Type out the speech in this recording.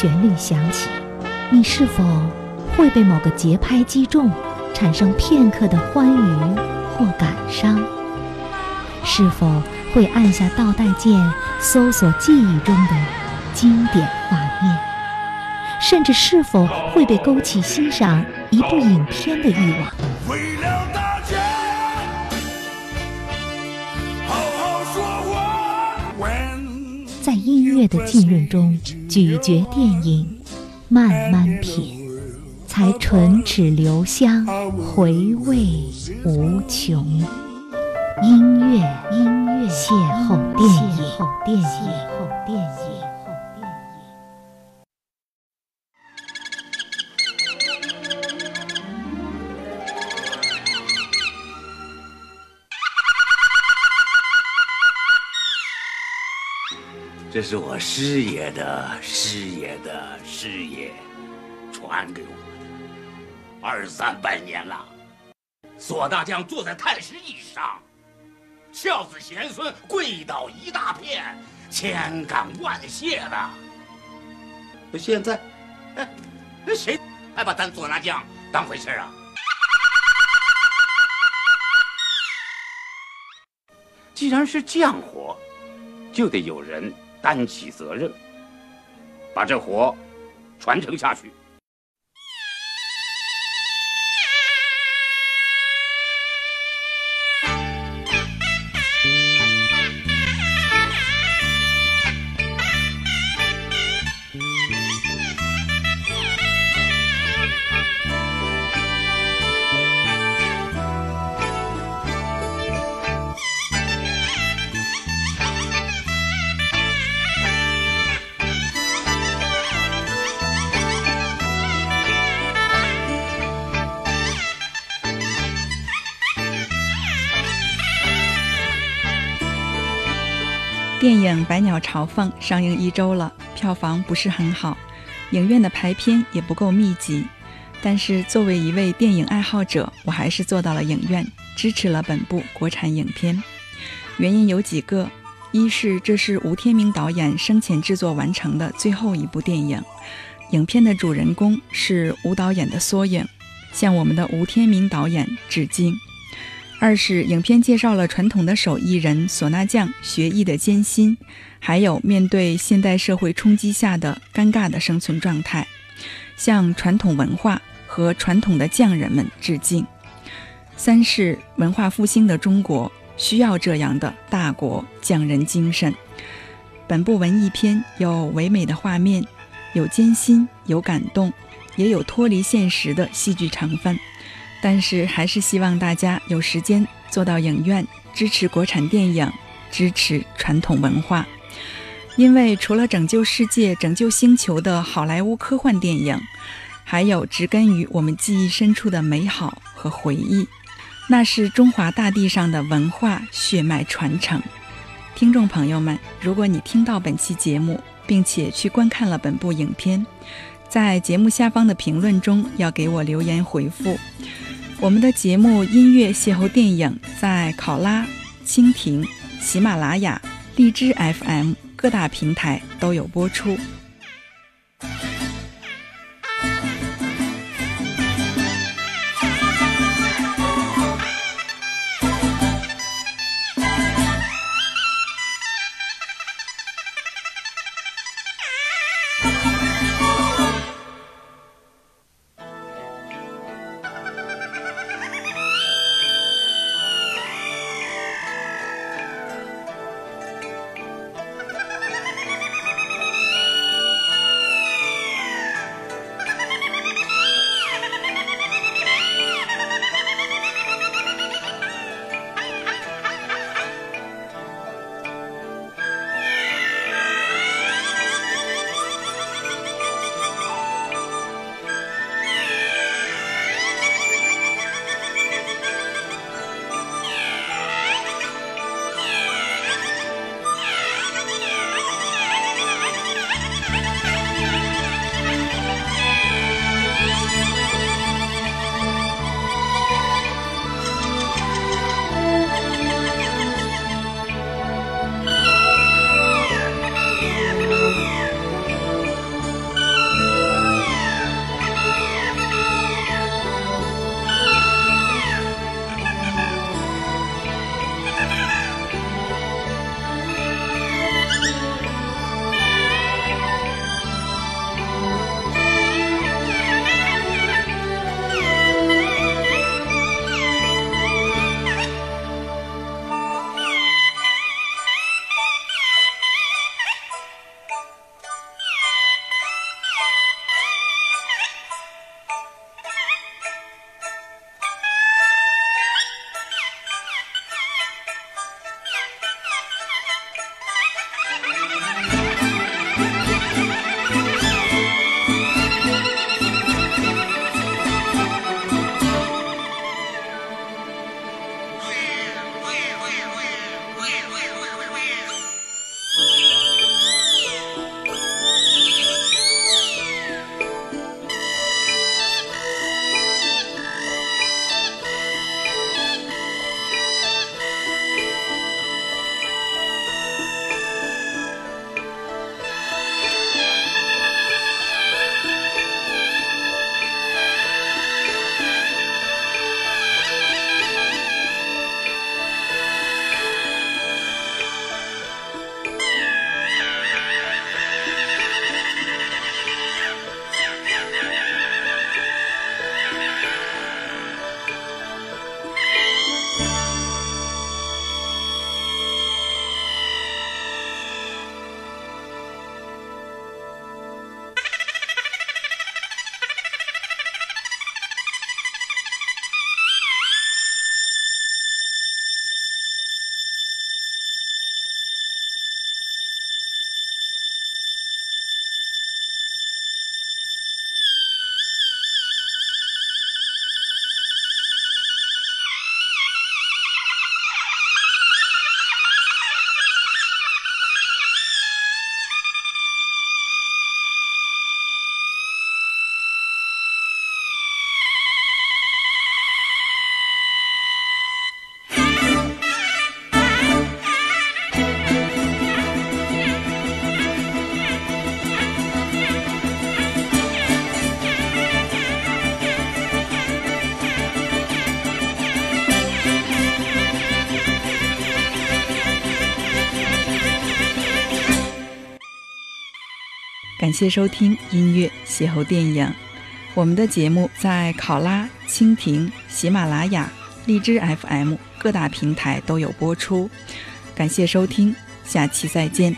旋律响起，你是否会被某个节拍击中，产生片刻的欢愉或感伤？是否会按下倒带键，搜索记忆中的经典画面？甚至是否会被勾起欣赏一部影片的欲望？为了大家，好好说话。在音乐的浸润中咀嚼电影，慢慢品，才唇齿留香，回味无穷。音乐邂逅电影。这是我师爷的师爷的师爷传给我的，2、3百年了。索大将坐在太师椅上，孝子贤孙跪倒一大片，千感万谢的。现在，谁还把咱索大将当回事啊？既然是将火，就得有人担起责任，把这活传承下去。电影《百鸟朝凤》上映1周了，票房不是很好，影院的排片也不够密集。但是作为一位电影爱好者，我还是坐到了影院，支持了本部国产影片。原因有几个：一是这是吴天明导演生前制作完成的最后一部电影，影片的主人公是吴导演的缩影，向我们的吴天明导演致敬。二是影片介绍了传统的手艺人唢呐匠学艺的艰辛，还有面对现代社会冲击下的尴尬的生存状态，向传统文化和传统的匠人们致敬。三是文化复兴的中国需要这样的大国匠人精神。本部文艺片有唯美的画面，有艰辛，有感动，也有脱离现实的戏剧成分。但是还是希望大家有时间坐到影院，支持国产电影，支持传统文化。因为除了拯救世界、拯救星球的好莱坞科幻电影，还有植根于我们记忆深处的美好和回忆，那是中华大地上的文化血脉传承。听众朋友们，如果你听到本期节目，并且去观看了本部影片，在节目下方的评论中要给我留言回复。我们的节目《音乐邂逅电影》在考拉、蜻蜓、喜马拉雅、荔枝 FM 各大平台都有播出。感谢收听音乐邂逅电影。我们的节目在考拉、蜻蜓、喜马拉雅、荔枝 FM 各大平台都有播出。感谢收听，下期再见。